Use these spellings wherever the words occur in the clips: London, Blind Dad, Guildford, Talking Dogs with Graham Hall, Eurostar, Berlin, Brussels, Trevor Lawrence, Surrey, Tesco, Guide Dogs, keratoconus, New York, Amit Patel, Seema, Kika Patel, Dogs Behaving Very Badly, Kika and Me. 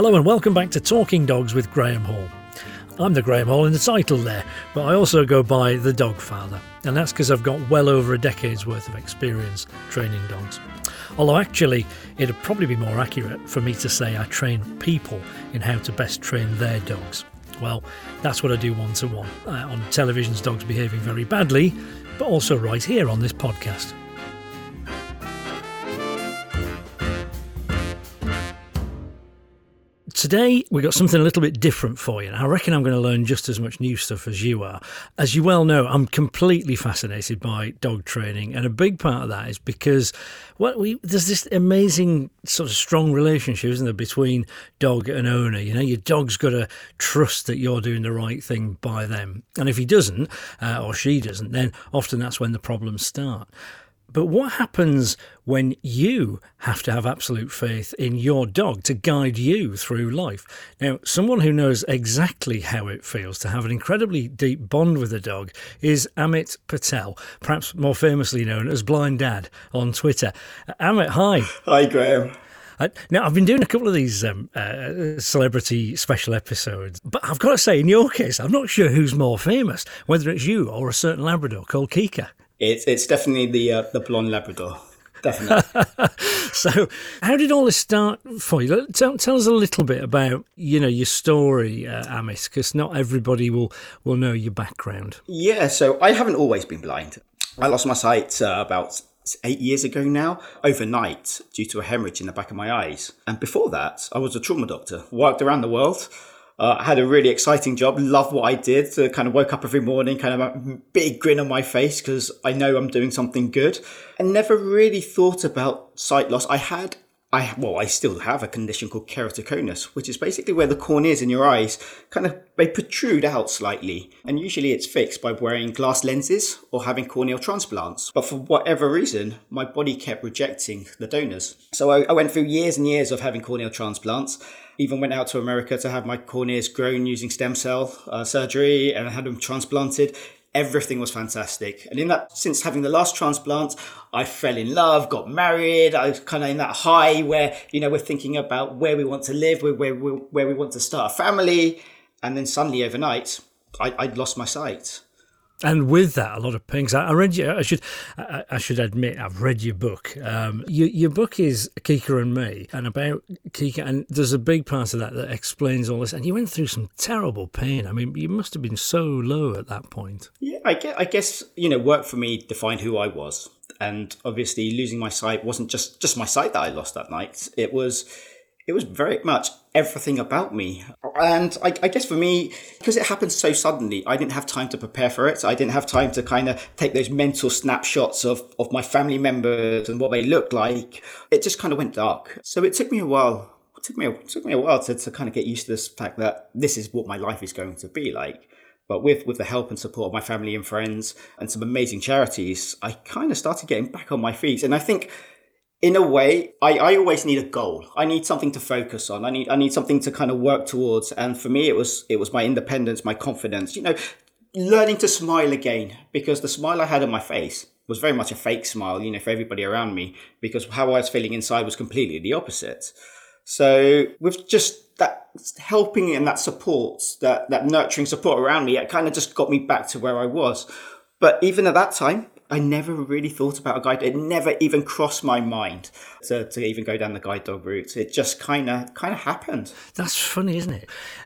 Hello and welcome back to Talking Dogs with Graham Hall. I'm the Graham Hall in the title there, but I also go by the Dog Father, and that's because I've got well over a decade's worth of experience training dogs. Although actually, it'd probably be more accurate for me to say I train people in how to best train their dogs. Well, that's what I do one-to-one on television's Dogs Behaving Very Badly, but also right here on this podcast. Today, we've got something a little bit different for you. And I reckon I'm going to learn just as much new stuff as you are. As you well know, I'm completely fascinated by dog training. And a big part of that is because there's this amazing sort of strong relationship, isn't there, between dog and owner. You know, your dog's got to trust that you're doing the right thing by them. And if he doesn't, or she doesn't, then often that's when the problems start. But what happens when you have to have absolute faith in your dog to guide you through life? Now, someone who knows exactly how it feels to have an incredibly deep bond with a dog is Amit Patel, perhaps more famously known as Blind Dad on Twitter. Amit, hi. Hi, Graham. Now, I've been doing a couple of these celebrity special episodes, but I've got to say, in your case, I'm not sure who's more famous, whether it's you or a certain Labrador called Kika. It's definitely the blonde Labrador, definitely. So, how did all this start for you? Tell us a little bit about your story, Amit, because not everybody will know your background. Yeah, so I haven't always been blind. I lost my sight about 8 years ago now, overnight, due to a hemorrhage in the back of my eyes. And before that, I was a trauma doctor, worked around the world. I had a really exciting job, loved what I did, so kind of woke up every morning, kind of a big grin on my face because I know I'm doing something good. And never really thought about sight loss. I still have a condition called keratoconus, which is basically where the corneas in your eyes they protrude out slightly. And usually it's fixed by wearing glass lenses or having corneal transplants. But for whatever reason, my body kept rejecting the donors. So I went through years and years of having corneal transplants. Even went out to America to have my corneas grown using stem cell surgery, and I had them transplanted. Everything was fantastic. And in that, since having the last transplant, I fell in love, got married. I was kind of in that high where, we're thinking about where we want to live, where we want to start a family. And then suddenly overnight, I'd lost my sight. And with that, a lot of pings. I should admit, I've read your book. Your book is Kika and Me, and about Kika. And there's a big part of that that explains all this. And you went through some terrible pain. I mean, you must have been so low at that point. Yeah, I guess work for me defined who I was. And obviously, losing my sight wasn't just my sight that I lost that night. It was very much everything about me. And I guess for me, because it happened so suddenly, I didn't have time to prepare for it. I didn't have time to kind of take those mental snapshots of my family members and what they looked like. It just kind of went dark. So it took me a while. It took me a while to kind of get used to this fact that this is what my life is going to be like. But with the help and support of my family and friends and some amazing charities, I kind of started getting back on my feet. And I think, in a way, I always need a goal. I need something to focus on. I need something to kind of work towards. And for me, it was my independence, my confidence, learning to smile again, because the smile I had on my face was very much a fake smile, for everybody around me, because how I was feeling inside was completely the opposite. So with just that helping and that support, that nurturing support around me, it kind of just got me back to where I was. But even at that time, I never really thought about a guide. It never even crossed my mind to even go down the guide dog route. It just kind of happened. That's funny, isn't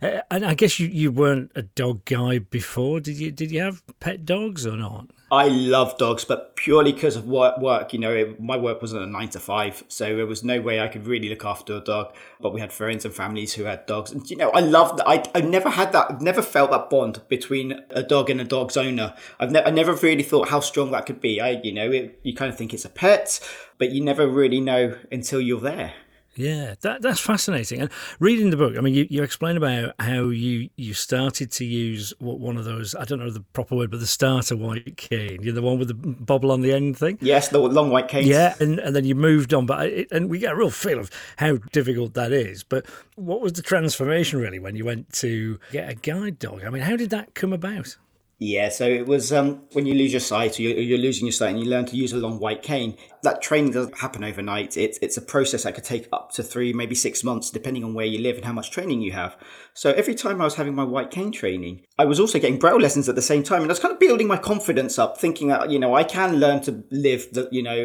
it? And I guess you weren't a dog guy before. Did you have pet dogs or not? I love dogs, but purely because of work. My work wasn't a 9-to-5, so there was no way I could really look after a dog. But we had friends and families who had dogs, and I loved that. I never had that. I've never felt that bond between a dog and a dog's owner. I never really thought how strong that could be. You kind of think it's a pet, but you never really know until you're there. Yeah, that's fascinating. And reading the book, I mean, you explain about how you started to use one of those, I don't know the proper word, but the starter white cane, the one with the bobble on the end thing. Yes, the long white cane. Yeah, and then you moved on. And we get a real feel of how difficult that is. But what was the transformation really when you went to get a guide dog? I mean, how did that come about? Yeah, so it was when you lose your sight, or you're losing your sight, and you learn to use a long white cane. That training doesn't happen overnight. It's a process that could take up to 3, maybe 6 months, depending on where you live and how much training you have. So every time I was having my white cane training, I was also getting braille lessons at the same time, and I was kind of building my confidence up, thinking that I can learn to live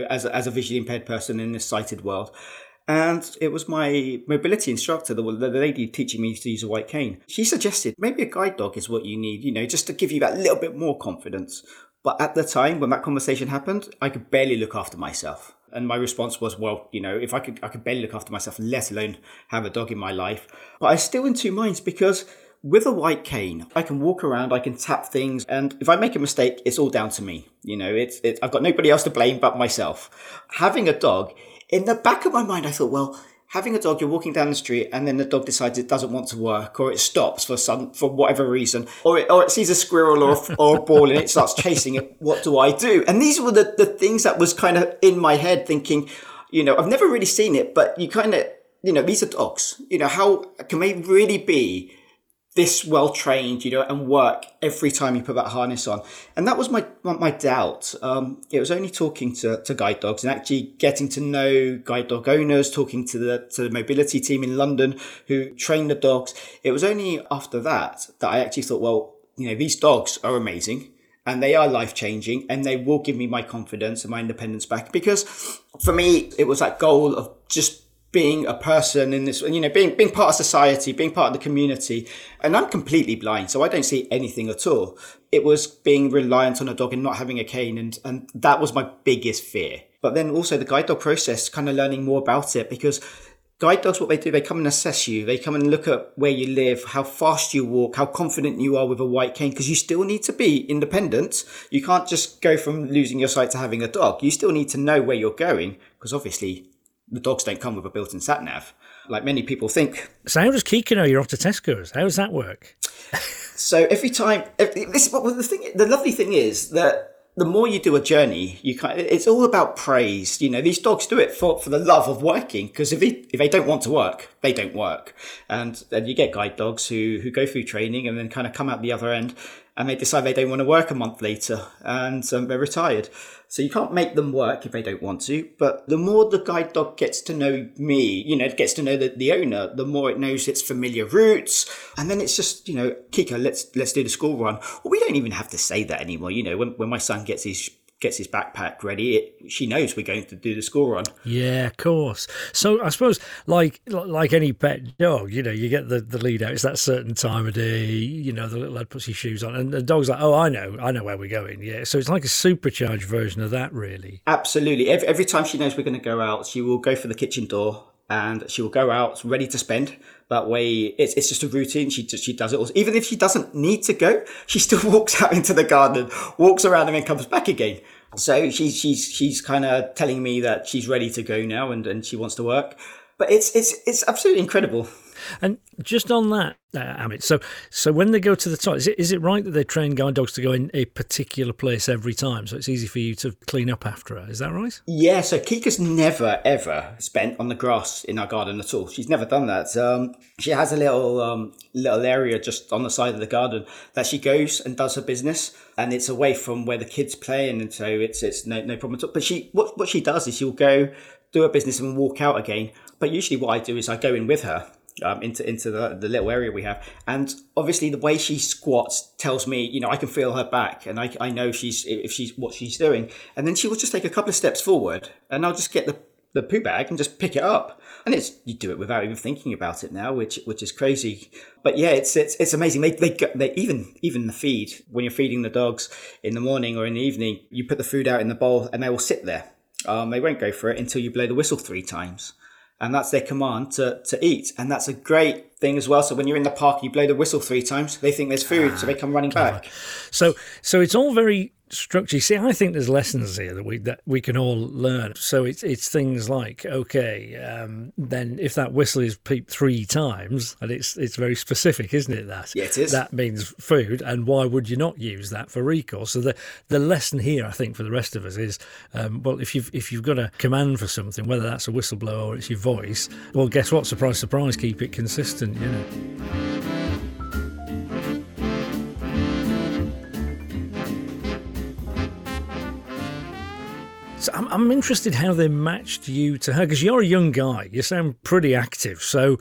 as a visually impaired person in this sighted world. And it was my mobility instructor, the lady teaching me to use a white cane. She suggested maybe a guide dog is what you need, just to give you that little bit more confidence. But at the time when that conversation happened, I could barely look after myself. And my response was, well, if I could barely look after myself, let alone have a dog in my life. But I was still in two minds, because with a white cane, I can walk around, I can tap things, and if I make a mistake, it's all down to me. I've got nobody else to blame but myself. Having a dog, in the back of my mind, I thought, well, having a dog, you're walking down the street and then the dog decides it doesn't want to work, or it stops for whatever reason, or it sees a squirrel or a ball and it starts chasing it. What do I do? And these were the things that was kind of in my head, thinking, I've never really seen it, but you kind of, these are dogs. How can they really be this well trained, and work every time you put that harness on? And that was my doubt. It was only talking to guide dogs and actually getting to know guide dog owners, talking to the mobility team in London who train the dogs. It was only after that I actually thought, well, these dogs are amazing and they are life changing and they will give me my confidence and my independence back. Because for me, it was that goal of just being a person in this, being part of society, being part of the community. And I'm completely blind, so I don't see anything at all. It was being reliant on a dog and not having a cane. And that was my biggest fear. But then also the guide dog process, kind of learning more about it, because guide dogs, what they do, they come and assess you. They come and look at where you live, how fast you walk, how confident you are with a white cane, because you still need to be independent. You can't just go from losing your sight to having a dog. You still need to know where you're going, because obviously the dogs don't come with a built-in sat-nav, like many people think. So how does Kika know you're off to Tesco's? How does that work? So the lovely thing is that the more you do a journey, it's all about praise. These dogs do it for the love of working, because if they don't want to work, they don't work. And then you get guide dogs who go through training and then kind of come out the other end and they decide they don't want to work a month later and they're retired. So you can't make them work if they don't want to. But the more the guide dog gets to know me, it gets to know the owner, the more it knows its familiar routes. And then it's just, Kika, let's do the school run. Well, we don't even have to say that anymore. When my son gets his backpack ready, she knows we're going to do the school run. Yeah, of course. So I suppose like any pet dog, you get the lead out. It's that certain time of day, the little lad puts his shoes on and the dog's like, oh, I know where we're going. Yeah. So it's like a supercharged version of that, really. Absolutely. Every time she knows we're going to go out, she will go for the kitchen door and she will go out ready to spend. That way, it's just a routine. She does it all. Even if she doesn't need to go, she still walks out into the garden, walks around, and then comes back again. So she's kind of telling me that she's ready to go now and she wants to work. But it's absolutely incredible. And just on that, Amit, so when they go to the toilet, is it right that they train guide dogs to go in a particular place every time, so it's easy for you to clean up after her? Is that right? Yeah, so Kika's never, ever spent on the grass in our garden at all. She's never done that. She has a little area just on the side of the garden that she goes and does her business, and it's away from where the kids play, and so it's no problem at all. But what she does is she'll go, do her business, and walk out again. But usually what I do is I go in with her. Into the little area we have, and obviously the way she squats tells me I can feel her back, and I know she's what she's doing. And then she will just take a couple of steps forward and I'll just get the poo bag and just pick it up, and you do it without even thinking about it now, which is crazy. But yeah, it's amazing. They even the feed, when you're feeding the dogs in the morning or in the evening, you put the food out in the bowl and they will sit there. They won't go for it until you blow the whistle 3 times. And that's their command to eat. And that's a great thing as well. So when you're in the park and you blow the whistle 3 times, they think there's food, so they come running back. So it's all very structured. You see, I think there's lessons here that we can all learn. So it's things like, okay, then if that whistle is peeped 3 times, and it's very specific, isn't it? That yeah, it is. That means food, and why would you not use that for recall? So the lesson here, I think, for the rest of us is, well, if you've got a command for something, whether that's a whistleblower or it's your voice, well, guess what? Surprise, surprise, keep it consistent. Yeah. So I'm interested how they matched you to her, because you're a young guy. You sound pretty active. So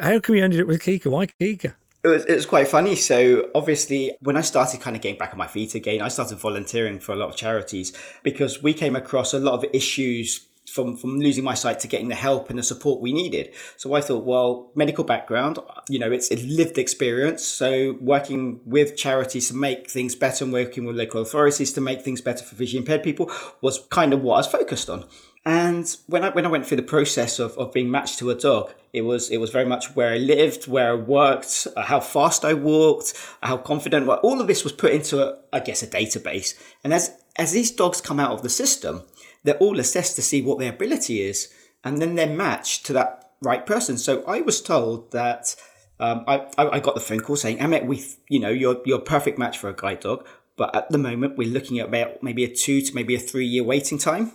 how come you ended up with Kika? Why Kika? It was quite funny. So obviously, when I started kind of getting back on my feet again, I started volunteering for a lot of charities because we came across a lot of issues from losing my sight to getting the help and the support we needed. So I thought, well, medical background, you know, it's lived experience. So working with charities to make things better and working with local authorities to make things better for visually impaired people was kind of what I was focused on. And when I went through the process of being matched to a dog, it was very much where I lived, where I worked, how fast I walked, how confident, all of this was put into, a database. And as these dogs come out of the system, they're all assessed to see what their ability is, and then they're matched to that right person. So I was told that I got the phone call saying, Amit, you're a perfect match for a guide dog. But at the moment, we're looking at about maybe a 2 to maybe a 3 year waiting time.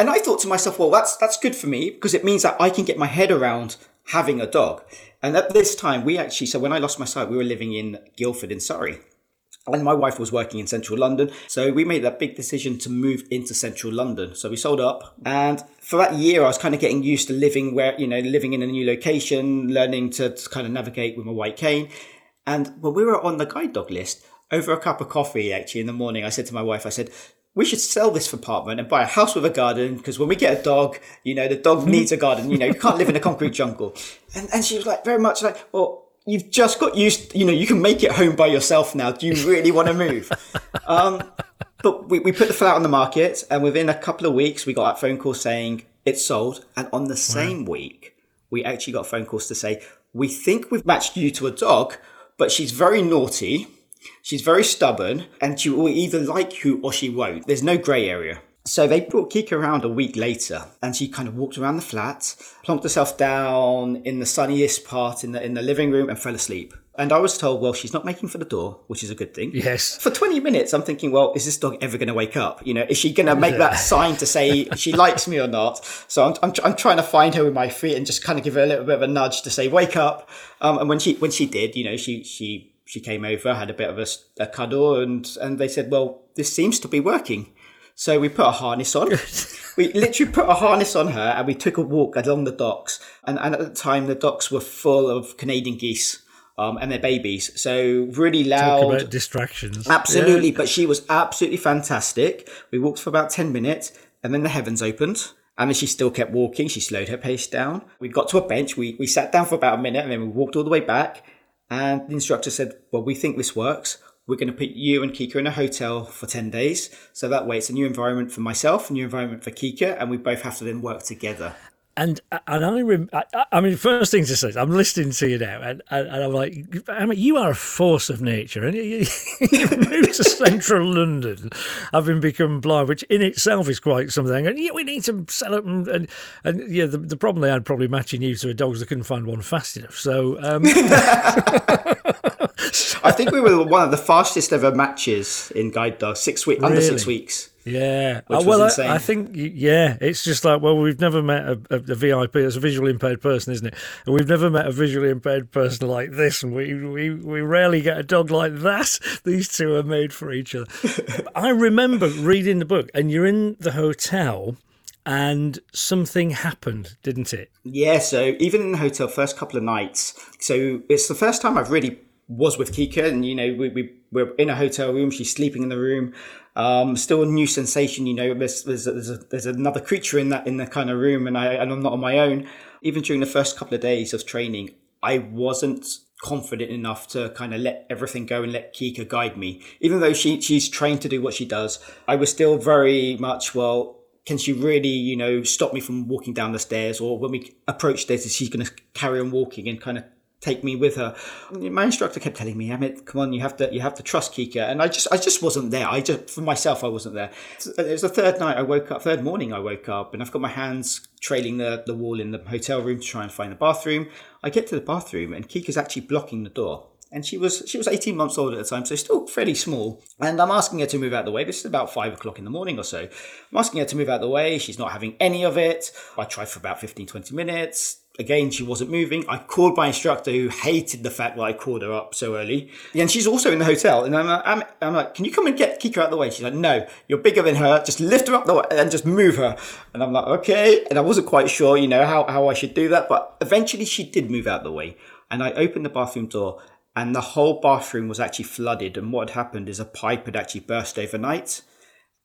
And I thought to myself, well, that's good for me because it means that I can get my head around having a dog. And at this time, so when I lost my sight, we were living in Guildford in Surrey. And my wife was working in central London. So we made that big decision to move into central London. So we sold up. And for that year, I was kind of getting used to living in a new location, learning to kind of navigate with my white cane. And when we were on the guide dog list, over a cup of coffee, actually, in the morning, I said to my wife, we should sell this apartment and buy a house with a garden because when we get a dog, the dog needs a garden. You can't live in a concrete jungle. And she was like, very much like, well, you've just got used, you can make it home by yourself now. Do you really want to move? But we put the flat on the market, and within a couple of weeks, we got that phone call saying it's sold. And on the same week, we actually got phone calls to say, we think we've matched you to a dog, but she's very naughty. She's very stubborn, and she will either like you or she won't. There's no grey area. So they brought Kika around a week later, and she kind of walked around the flat, plonked herself down in the sunniest part in the living room and fell asleep. And I was told, well, she's not making for the door, which is a good thing. Yes. For 20 minutes, I'm thinking, well, is this dog ever going to wake up? Is she going to make that sign to say she likes me or not? So I'm trying to find her with my feet and just kind of give her a little bit of a nudge to say, wake up. And when she did, she came over, had a bit of a cuddle, and they said, well, this seems to be working. So we put a harness on. We literally put a harness on her, and we took a walk along the docks. And at the time, the docks were full of Canadian geese and their babies. So really loud. Talk about distractions. Absolutely. Yeah. But she was absolutely fantastic. We walked for about 10 minutes, and then the heavens opened. And then she still kept walking. She slowed her pace down. We got to a bench. We sat down for about a minute, and then we walked all the way back. And the instructor said, well, we think this works. We're going to put you and Kika in a hotel for 10 days. So that way it's a new environment for myself, a new environment for Kika, and we both have to then work together. And I mean, first thing to say, I'm listening to you now, and I'm like, I mean, you are a force of nature, and you moved to central London, having become blind, which in itself is quite something. And yeah, we need to sell up, and yeah, the problem they had probably matching you to a dog is they couldn't find one fast enough. So I think we were one of the fastest ever matches in Guide Dogs, 6 weeks, really? Under 6 weeks. Yeah. Well, I think, yeah, it's just like, well, we've never met a VIP, it's a visually impaired person, isn't it? And we've never met a visually impaired person like this. And we rarely get a dog like that. These two are made for each other. I remember reading the book, and you're in the hotel and something happened, didn't it? Yeah. So even in the hotel, first couple of nights. So it's the first time I've really was with Kika, and we're in a hotel room, she's sleeping in the room, still a new sensation, there's another creature in the kind of room, and I'm not on my own. Even during the first couple of days of training, I wasn't confident enough to kind of let everything go and let Kika guide me, even though she's trained to do what she does. I was still very much, well, can she really, stop me from walking down the stairs, or when we approach this, is she going to carry on walking and kind of take me with her? My instructor kept telling me, Amit, come on, you have to trust Kika. And I just wasn't there. For myself, I wasn't there. It was the third morning I woke up, and I've got my hands trailing the wall in the hotel room to try and find the bathroom. I get to the bathroom, and Kika's actually blocking the door. And she was 18 months old at the time, so still fairly small. And I'm asking her to move out of the way. This is about 5 o'clock in the morning or so. I'm asking her to move out of the way. She's not having any of it. I tried for about 15, 20 minutes. Again, she wasn't moving. I called my instructor, who hated the fact that I called her up so early. And she's also in the hotel. And I'm like, can you come and get Kika out of the way? She's like, no, you're bigger than her. Just lift her up the way and just move her. And I'm like, okay. And I wasn't quite sure, you know, how I should do that. But eventually she did move out of the way. And I opened the bathroom door and the whole bathroom was actually flooded. And what had happened is a pipe had actually burst overnight.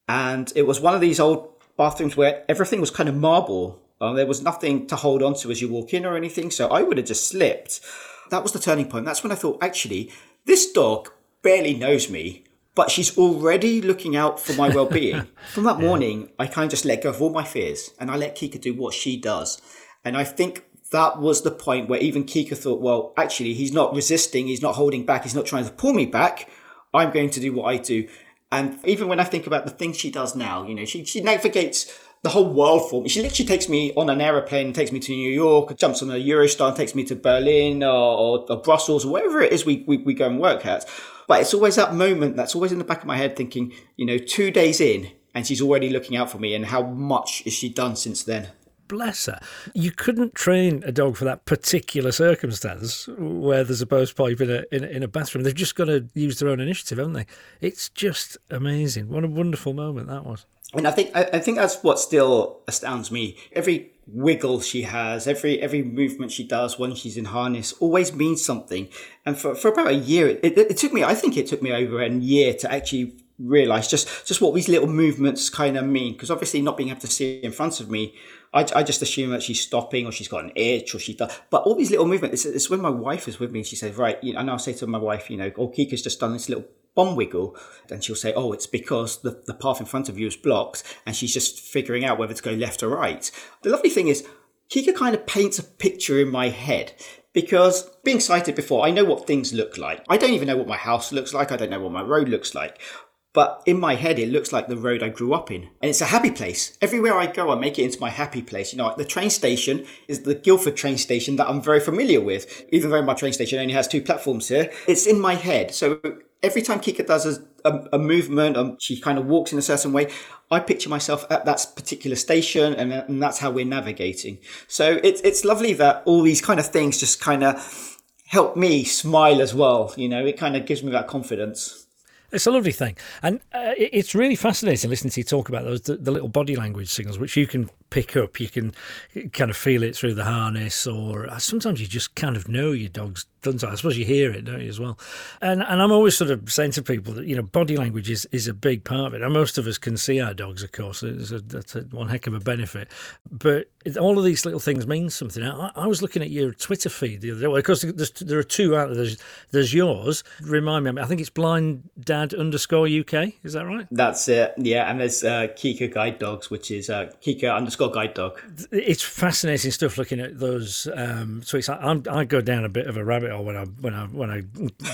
And it was one of these old bathrooms where everything was kind of marble. There was nothing to hold on to as you walk in or anything, so I would have just slipped. That was the turning point. That's when I thought, actually, this dog barely knows me, but she's already looking out for my well-being. From that morning, I kind of just let go of all my fears, and I let Kika do what she does. And I think that was the point where even Kika thought, well, actually, he's not resisting, he's not holding back, he's not trying to pull me back. I'm going to do what I do. And even when I think about the things she does now, you know, she navigates the whole world for me. She literally takes me on an aeroplane, takes me to New York, jumps on a Eurostar, and takes me to Berlin or Brussels, or wherever it is we go and work at. But it's always that moment that's always in the back of my head thinking, you know, 2 days in and she's already looking out for me, and how much has she done since then? Bless her. You couldn't train a dog for that particular circumstance where there's a burst pipe in a bathroom. They've just got to use their own initiative, haven't they? It's just amazing. What a wonderful moment that was. And I think that's what still astounds me. Every wiggle she has, every movement she does when she's in harness always means something. And for about a year, it took me over a year to actually realise just what these little movements kind of mean. Because obviously not being able to see in front of me, I just assume that she's stopping or she's got an itch or she does. But all these little movements, it's when my wife is with me and she says, right, you know, and I'll say to my wife, you know, oh, Kika's just done this little bomb wiggle, then she'll say, oh, it's because the path in front of you is blocked and she's just figuring out whether to go left or right. The lovely thing is Kika kind of paints a picture in my head, because being sighted before, I know what things look like. I don't even know what my house looks like. I don't know what my road looks like. But in my head, it looks like the road I grew up in. And it's a happy place. Everywhere I go, I make it into my happy place. You know, the train station is the Guildford train station that I'm very familiar with, even though my train station only has 2 platforms here. It's in my head. So every time Kika does a movement, she kind of walks in a certain way, I picture myself at that particular station, and that's how we're navigating. So it's lovely that all these kind of things just kind of help me smile as well. You know, it kind of gives me that confidence. It's a lovely thing. And it's really fascinating listening to you talk about those, the little body language signals, which you can pick up. You can kind of feel it through the harness, or sometimes you just kind of know your dog's done so. I suppose you hear it, don't you, as well? And I'm always sort of saying to people that, you know, body language is a big part of it. And most of us can see our dogs, of course. That's one heck of a benefit. But all of these little things mean something. I was looking at your Twitter feed the other day. Well, of course, there are 2 out there. There's yours. Remind me, I think it's Blind Dad _ UK. Is that right? That's it. Yeah, and there's Kika Guide Dogs, which is Kika _ Guide Dog. It's fascinating stuff looking at those. So it's like I go down a bit of a rabbit hole when I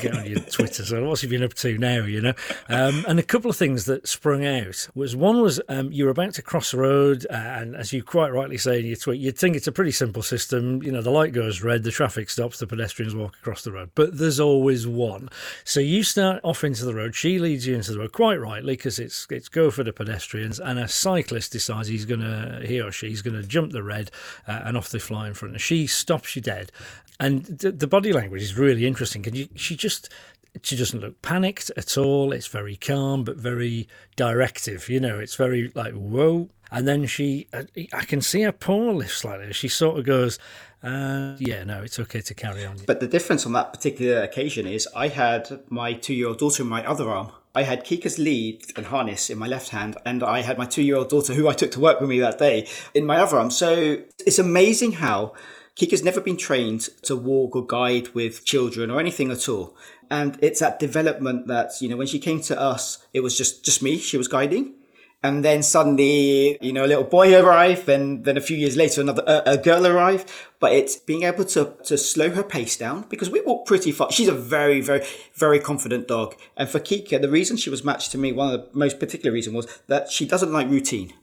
get on your Twitter. So what's he been up to now? You know, and a couple of things that sprung out was you were about to cross the road, and as you quite rightly say. Your tweet, you'd think it's a pretty simple system. You know, the light goes red, the traffic stops, the pedestrians walk across the road. But there's always one. So you start off into the road. She leads you into the road, quite rightly, because it's go for the pedestrians. And a cyclist decides he or she's going to jump the red, and off they fly in front. She stops you dead. And the body language is really interesting. She doesn't look panicked at all. It's very calm, but very directive. You know, it's very like, whoa. And then I can see her paw lift slightly. She sort of goes, yeah, no, it's okay to carry on. But the difference on that particular occasion is I had my 2-year-old daughter in my other arm. I had Kika's lead and harness in my left hand, and I had my 2-year-old daughter, who I took to work with me that day, in my other arm. So it's amazing how Kika's never been trained to walk or guide with children or anything at all. And it's that development that, you know, when she came to us, it was just me she was guiding. And then suddenly, you know, a little boy arrived, and then a few years later, a girl arrived. But it's being able to slow her pace down, because we walk pretty fast. She's a very, very, very confident dog. And for Kika, the reason she was matched to me, one of the most particular reason was that she doesn't like routine.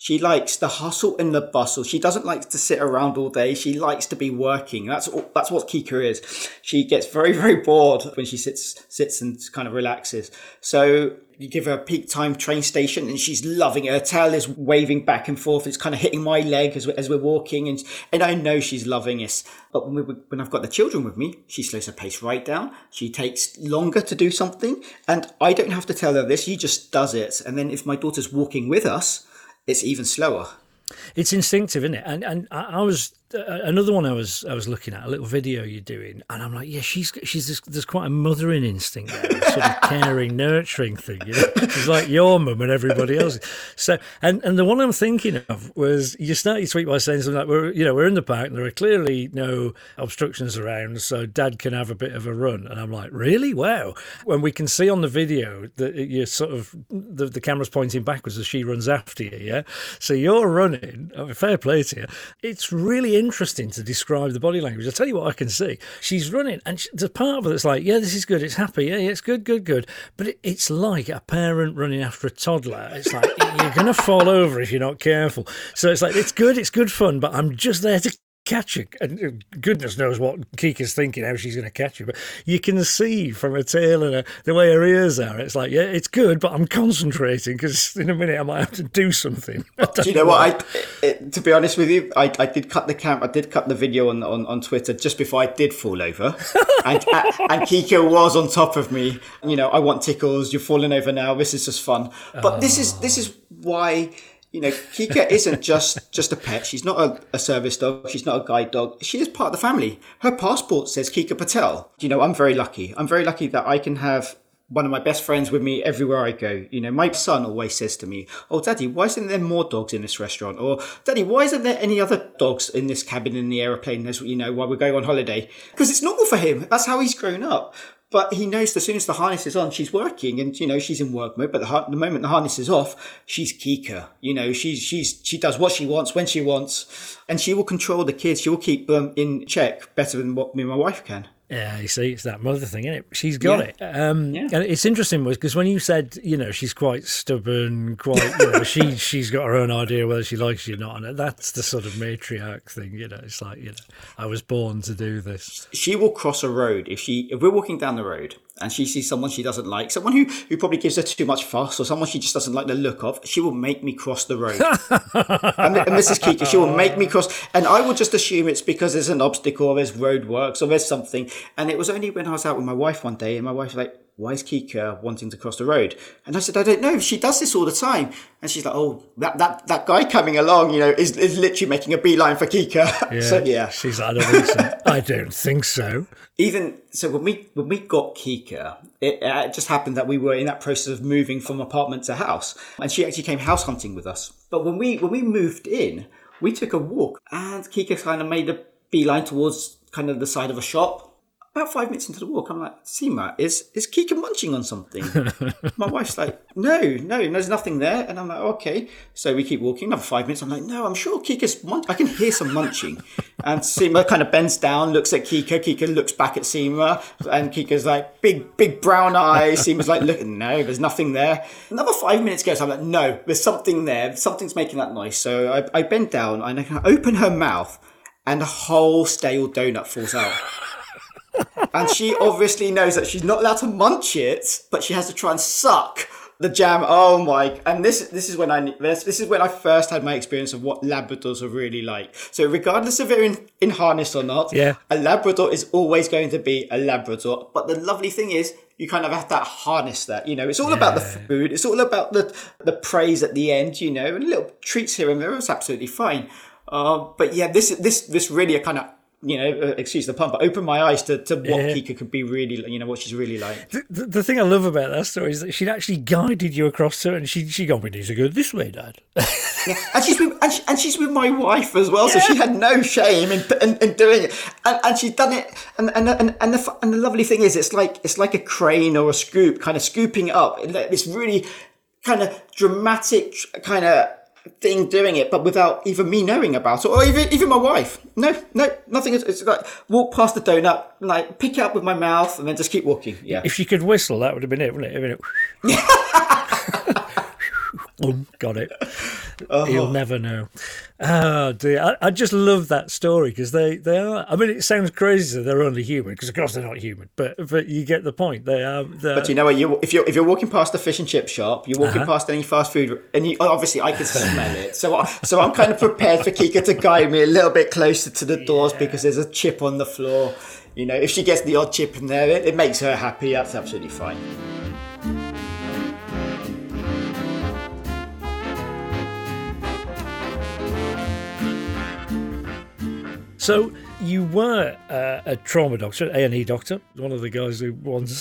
She likes the hustle and the bustle. She doesn't like to sit around all day. She likes to be working. That's what Kika is. She gets very, very bored when she sits and kind of relaxes. So you give her a peak time train station and she's loving it. Her tail is waving back and forth. It's kind of hitting my leg as we're walking. And I know she's loving it. But when I've got the children with me, she slows her pace right down. She takes longer to do something. And I don't have to tell her this. She just does it. And then if my daughter's walking with us, it's even slower. It's instinctive, isn't it? And I was another one. I was looking at a little video you're doing, and I'm like, yeah, she's there's quite a mothering instinct there, sort of caring, nurturing thing. You know, she's like your mum and everybody else. So, and the one I'm thinking of was you start your tweet by saying something like, we're in the park and there are clearly no obstructions around, so Dad can have a bit of a run. And I'm like, really? Wow! When we can see on the video that you're sort of the camera's pointing backwards as she runs after you. Yeah, so you're running. I mean, fair play to you. It's really interesting to describe the body language. I'll tell you what I can see. She's running and the part of it that's like, yeah, this is good. It's happy. Yeah, it's good. But it's like a parent running after a toddler. It's like, you're going to fall over if you're not careful. So it's like, it's good fun, but I'm just there to catch her. And goodness knows what Kika's thinking, how she's going to catch you. But you can see from her tail and the way her ears are, it's like, yeah, it's good, but I'm concentrating because in a minute I might have to do something. Do you know what? To be honest with you, I did cut the camera. I did cut the video on Twitter just before I did fall over. and Kika was on top of me. You know, I want tickles. You're falling over now. This is just fun. But this is why... You know, Kika isn't just a pet. She's not a service dog. She's not a guide dog. She is part of the family. Her passport says Kika Patel. You know, I'm very lucky. I'm very lucky that I can have one of my best friends with me everywhere I go. You know, my son always says to me, oh, Daddy, why isn't there more dogs in this restaurant? Or, Daddy, why isn't there any other dogs in this cabin in the aeroplane, as you know, while we're going on holiday? Because it's normal for him. That's how he's grown up. But he knows as soon as the harness is on, she's working and, you know, she's in work mode. But the moment the harness is off, she's Kika. You know, she does what she wants, when she wants. And she will control the kids. She will keep them in check better than what me and my wife can. Yeah, you see, it's that mother thing, isn't it? She's got it. And it's interesting because when you said, you know, she's quite stubborn, she's got her own idea whether she likes you or not. And that's the sort of matriarch thing, you know, it's like, you know, I was born to do this. She will cross a road. If we're walking down the road and she sees someone she doesn't like, someone who probably gives her too much fuss or someone she just doesn't like the look of, she will make me cross the road. and this is Kika, she will make me cross. And I will just assume it's because there's an obstacle or there's roadworks or there's something. And it was only when I was out with my wife one day and my wife was like, why is Kika wanting to cross the road? And I said, I don't know. She does this all the time. And she's like, oh, that guy coming along, you know, is literally making a beeline for Kika. Yeah, so, yeah. She's like, I don't think so. Even so, when we got Kika, it just happened that we were in that process of moving from apartment to house. And she actually came house hunting with us. But when we moved in, we took a walk and Kika kind of made a beeline towards kind of the side of a shop. About 5 minutes into the walk, I'm like, Seema, is Kika munching on something? My wife's like, no, there's nothing there. And I'm like, okay. So we keep walking, another 5 minutes. I'm like, no, I'm sure Kika's munching. I can hear some munching. And Seema kind of bends down, looks at Kika. Kika looks back at Seema. And Kika's like, big brown eyes. Seema's like, look, no, there's nothing there. Another 5 minutes goes, I'm like, no, there's something there. Something's making that noise. So I bend down and I can open her mouth and a whole stale donut falls out. And she obviously knows that she's not allowed to munch it, but she has to try and suck the jam. Oh my! And this is when I first had my experience of what Labradors are really like. So regardless of it in harness or not, a Labrador is always going to be a Labrador. But the lovely thing is, you kind of have to harness that, you know. It's all about the food. It's all about the praise at the end, you know, and little treats here and there. It's absolutely fine. But yeah, this really a kind of, you know, excuse the pun, but open my eyes to what Kika could be really, you know, what she's really like. The thing I love about that story is that she'd actually guided you across to her and she got me to go this way, Dad. Yeah. And she's with my wife as well, so she had no shame in doing it. And she's done it. And the lovely thing is, it's like a crane or a scoop, kind of scooping up. This really kind of dramatic kind of thing doing it, but without even me knowing about it, or even my wife. No, nothing. It's like walk past the donut, like pick it up with my mouth, and then just keep walking. Yeah. If you could whistle, that would have been it, wouldn't it? Got it. Oh. You'll never know. Oh, dear. I just love that story because they are. I mean, it sounds crazy that they're only human because, of course, they're not human. But you get the point. They are. But you know, if you're walking past a fish and chip shop, you're walking past any fast food, and you obviously I can smell it. So I'm kind of prepared for Kika to guide me a little bit closer to the doors because there's a chip on the floor. You know, if she gets the odd chip in there, it makes her happy. That's absolutely fine. So you were a trauma doctor, A&E doctor, one of the guys who once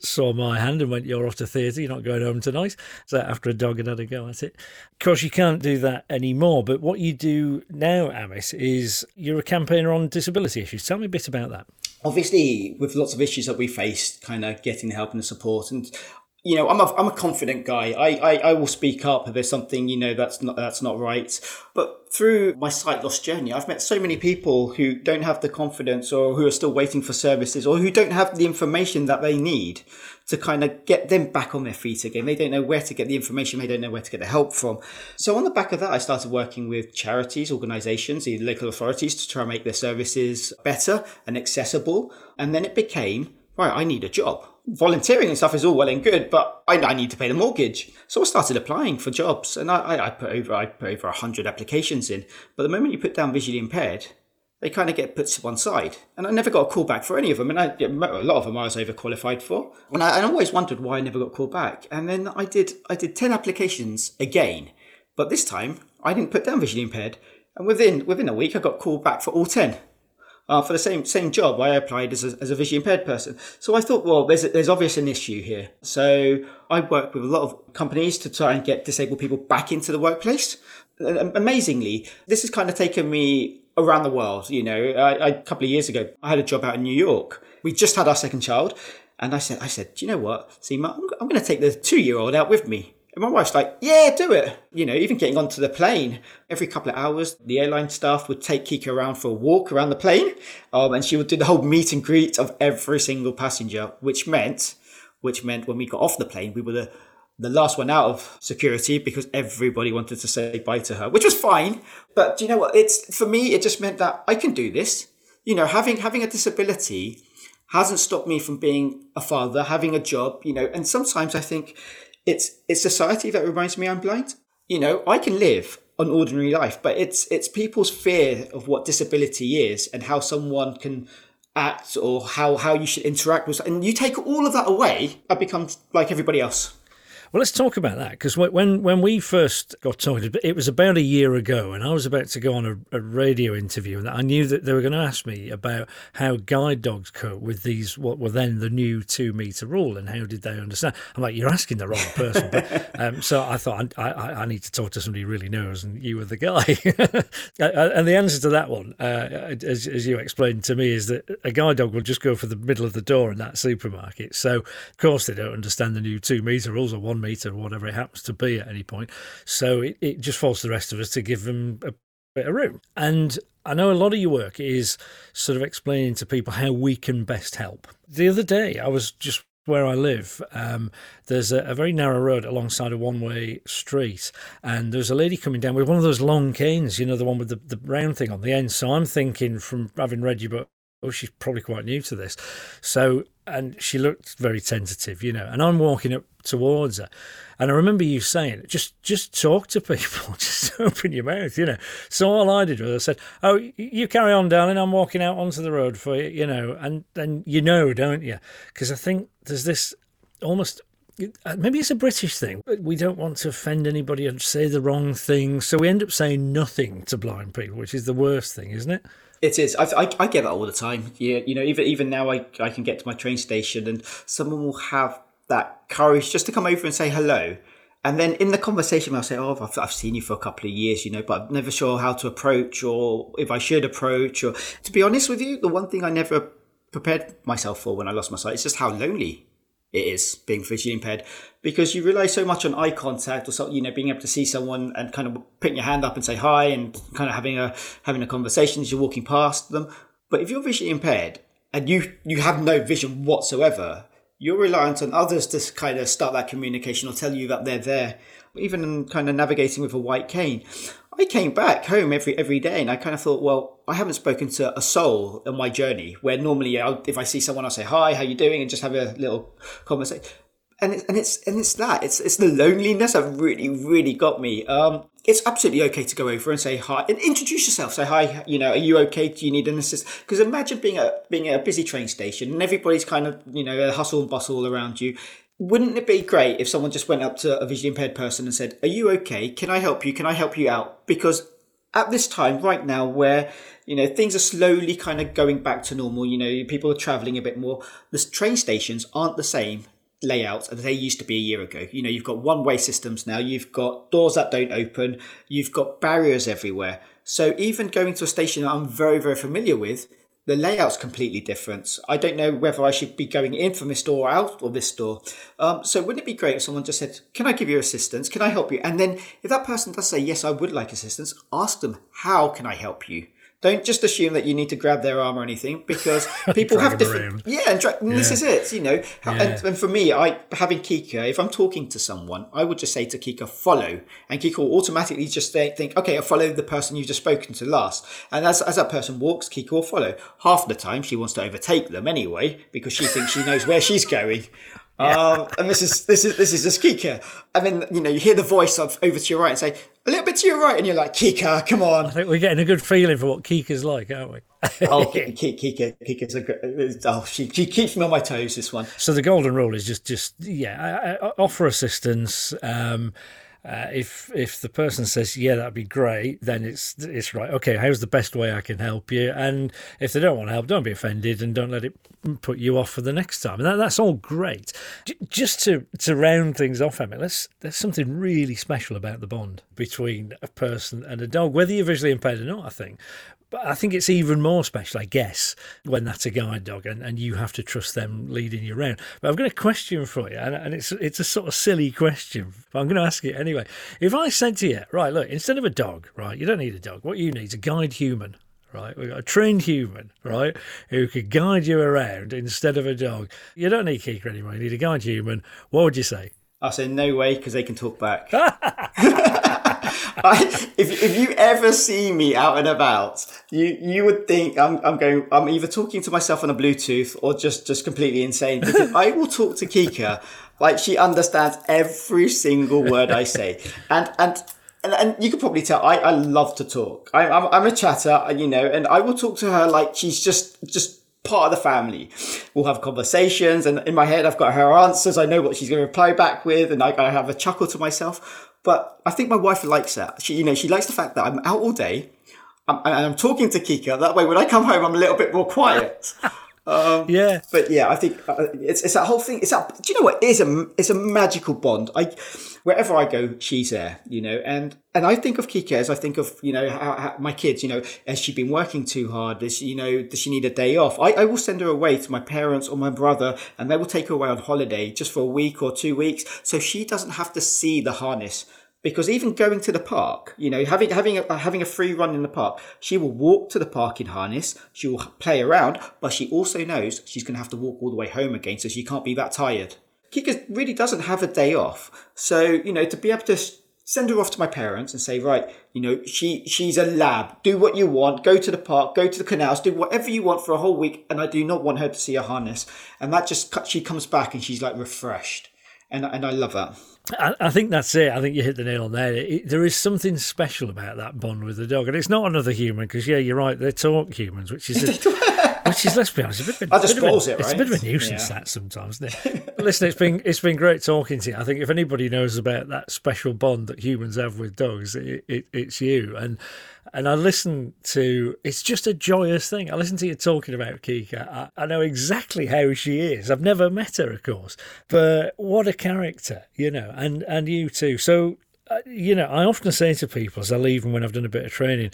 saw my hand and went, "You're off to theatre, you're not going home tonight." So after a dog had had a go at it. Of course, you can't do that anymore. But what you do now, Amit, is you're a campaigner on disability issues. Tell me a bit about that. Obviously, with lots of issues that we faced, kind of getting the help and the support. And you know, I'm a confident guy. I will speak up if there's something, you know, that's not right. But through my sight loss journey, I've met so many people who don't have the confidence or who are still waiting for services or who don't have the information that they need to kind of get them back on their feet again. They don't know where to get the information. They don't know where to get the help from. So on the back of that, I started working with charities, organisations, the local authorities to try and make their services better and accessible. And then it became, right, I need a job. Volunteering and stuff is all well and good, but I need to pay the mortgage. So I started applying for jobs, and I put over 100 applications in. But the moment you put down visually impaired, they kind of get put to one side. And I never got a call back for any of them. And a lot of them I was overqualified for. And I always wondered why I never got called back. And then I did 10 applications again. But this time, I didn't put down visually impaired. And within a week, I got called back for all 10. For the same job, I applied as a visually impaired person. So I thought, well, there's obviously an issue here. So I worked with a lot of companies to try and get disabled people back into the workplace. Amazingly, this has kind of taken me around the world. You know, a couple of years ago, I had a job out in New York. We just had our second child. And I said, do you know what, Seema, I'm going to take the 2-year-old out with me. And my wife's like, yeah, do it. You know, even getting onto the plane, every couple of hours, the airline staff would take Kika around for a walk around the plane. And she would do the whole meet and greet of every single passenger, which meant when we got off the plane, we were the last one out of security because everybody wanted to say bye to her, which was fine. But do you know what? It's for me, it just meant that I can do this. You know, having a disability hasn't stopped me from being a father, having a job, you know, and sometimes I think, it's society that reminds me I'm blind. You know, I can live an ordinary life, but it's people's fear of what disability is and how someone can act or how you should interact with. And you take all of that away, I become like everybody else. Well, let's talk about that, because when we first got talking, it was about a year ago, and I was about to go on a radio interview, and I knew that they were going to ask me about how guide dogs cope with these, what were then the new 2-meter rule, and how did they understand? I'm like, you're asking the wrong person. But, so I thought, I need to talk to somebody who really knows, and you were the guy. And the answer to that one, as you explained to me, is that a guide dog will just go for the middle of the door in that supermarket. So, of course, they don't understand the new 2-meter rules or 1 meter or whatever it happens to be at any point. So it just falls to the rest of us to give them a bit of room. And I know a lot of your work is sort of explaining to people how we can best help. The other day, I was just where I live, there's a very narrow road alongside a one-way street, and there's a lady coming down with one of those long canes, you know, the one with the round thing on the end. So I'm thinking, from having read your book, oh, she's probably quite new to this. So, and she looked very tentative, you know, and I'm walking up towards her. And I remember you saying, just talk to people, just open your mouth, you know. So all I did was I said, oh, you carry on, darling, I'm walking out onto the road for you, you know, and you know, don't you? Because I think there's this almost, maybe it's a British thing, but we don't want to offend anybody and say the wrong thing. So we end up saying nothing to blind people, which is the worst thing, isn't it? It is. I get that all the time. Yeah, you know, even now I can get to my train station and someone will have that courage just to come over and say hello. And then in the conversation, I'll say, oh, I've seen you for a couple of years, you know, but I'm never sure how to approach or if I should approach. Or to be honest with you, the one thing I never prepared myself for when I lost my sight is just how lonely it is being visually impaired, because you rely so much on eye contact or something, you know, being able to see someone and kind of putting your hand up and say hi and kind of having a conversation as you're walking past them. But if you're visually impaired and you have no vision whatsoever, you're reliant on others to kind of start that communication or tell you that they're there. Even kind of navigating with a white cane. I came back home every day and I kind of thought, well, I haven't spoken to a soul on my journey, where normally if I see someone, I'll say, hi, how you doing? And just have a little conversation. It's the loneliness that really got me. It's absolutely okay to go over and say hi and introduce yourself. Say hi, are you okay? Do you need an assist? Because imagine being at a busy train station and everybody's kind of, hustle and bustle around you. Wouldn't it be great if someone just went up to a visually impaired person and said, are you okay? Can I help you? Can I help you out? Because at this time right now where, things are slowly kind of going back to normal, people are traveling a bit more. The train stations aren't the same layouts as they used to be a year ago. You've got one-way systems now. You've got doors that don't open. You've got barriers everywhere. So even going to a station that I'm very, very familiar with, the layout's completely different. I don't know whether I should be going in from this door or out of this door. So wouldn't it be great if someone just said, can I give you assistance? Can I help you? And then if that person does say, yes, I would like assistance, ask them, how can I help you? Don't just assume that you need to grab their arm or anything, because people have different... This is it, And for me, having Kika, if I'm talking to someone, I would just say to Kika, follow. And Kika will automatically just think, okay, I'll follow the person you've just spoken to last. And as that person walks, Kika will follow. Half the time, she wants to overtake them anyway, because she thinks she knows where she's going. Yeah. And this is just Kika. And then, you hear the voice of over to your right and say... a little bit to your right, and you're like, Kika, come on. I think we're getting a good feeling for what Kika's like, aren't we? Kika's she keeps me on my toes, this one. So the golden rule is just offer assistance. If the person says, yeah, that'd be great, then it's right. Okay, how's the best way I can help you? And if they don't want help, don't be offended and don't let it put you off for the next time. And that's all great. Just to round things off, Emmett, there's something really special about the bond between a person and a dog, whether you're visually impaired or not, I think. But I think it's even more special, I guess, when that's a guide dog and you have to trust them leading you around. But I've got a question for you, and it's a sort of silly question, but I'm going to ask it anyway. If I said to you, right, look, instead of a dog, right, you don't need a dog. What you need is a guide human, right? We've got a trained human, right, who could guide you around instead of a dog. You don't need Kika anymore. You need a guide human. What would you say? I say no way, because they can talk back. If you ever see me out and about, you would think I'm either talking to myself on a Bluetooth or just completely insane. Because I will talk to Kika like she understands every single word I say, and you could probably tell I love to talk. I'm a chatter, and I will talk to her like she's just part of the family. We'll have conversations, and in my head I've got her answers. I know what she's going to reply back with, and I have a chuckle to myself. But I think my wife likes that. She likes the fact that I'm out all day and I'm talking to Kika. That way, when I come home, I'm a little bit more quiet. Yeah. But yeah, I think it's that whole thing. Do you know what? It's a magical bond. Wherever I go, she's there, and I think of Kika as I think of, how my kids, has she been working too hard? Does she need a day off? I will send her away to my parents or my brother, and they will take her away on holiday just for a week or 2 weeks. So she doesn't have to see the harness. Because even going to the park, having a free run in the park, she will walk to the park in harness. She will play around, but she also knows she's going to have to walk all the way home again, so she can't be that tired. Kika really doesn't have a day off. So, to be able to send her off to my parents and say, right, she's a lab. Do what you want. Go to the park. Go to the canals. Do whatever you want for a whole week. And I do not want her to see a harness. And that she comes back and she's like refreshed. And I love that. I think that's it. I think you hit the nail on there. There is something special about that bond with the dog, and it's not another human because, yeah, you're right, they talk humans, which is let's be honest, a bit of a nuisance that sometimes, isn't it? Listen, it's been great talking to you. I think if anybody knows about that special bond that humans have with dogs, it's you. And I listen to, it's just a joyous thing. I listen to you talking about Kika. I know exactly how she is. I've never met her, of course, but what a character, and you too. So, I often say to people as I leave them when I've done a bit of training,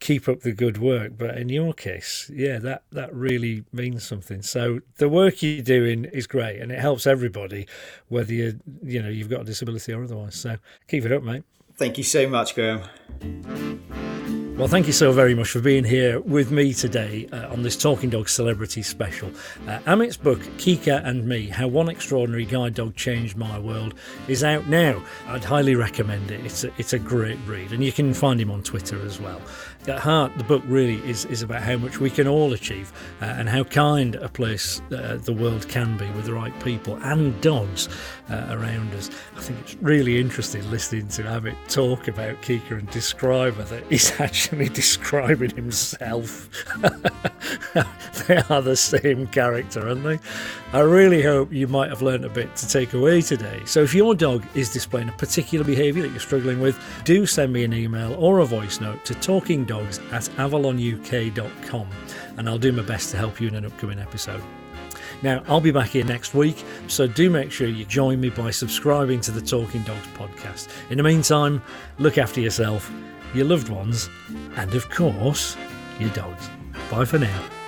keep up the good work. But in your case, yeah, that really means something. So the work you're doing is great and it helps everybody, whether you've got a disability or otherwise. So keep it up, mate. Thank you so much, Graham. Well, thank you so very much for being here with me today on this Talking Dogs Celebrity Special. Amit's book, Kika and Me, How One Extraordinary Guide Dog Changed My World, is out now. I'd highly recommend it. It's a great read, and you can find him on Twitter as well. At heart, the book really is about how much we can all achieve and how kind a place the world can be with the right people and dogs around us. I think it's really interesting listening to Amit talk about Kika and describe her, that he's actually describing himself. They are the same character, aren't they? I really hope you might have learned a bit to take away today. So if your dog is displaying a particular behaviour that you're struggling with, do send me an email or a voice note to talkingdogs@avalonuk.com, and I'll do my best to help you in an upcoming episode. Now, I'll be back here next week, so do make sure you join me by subscribing to the Talking Dogs podcast. In the meantime, look after yourself, your loved ones, and of course, your dogs. Bye for now.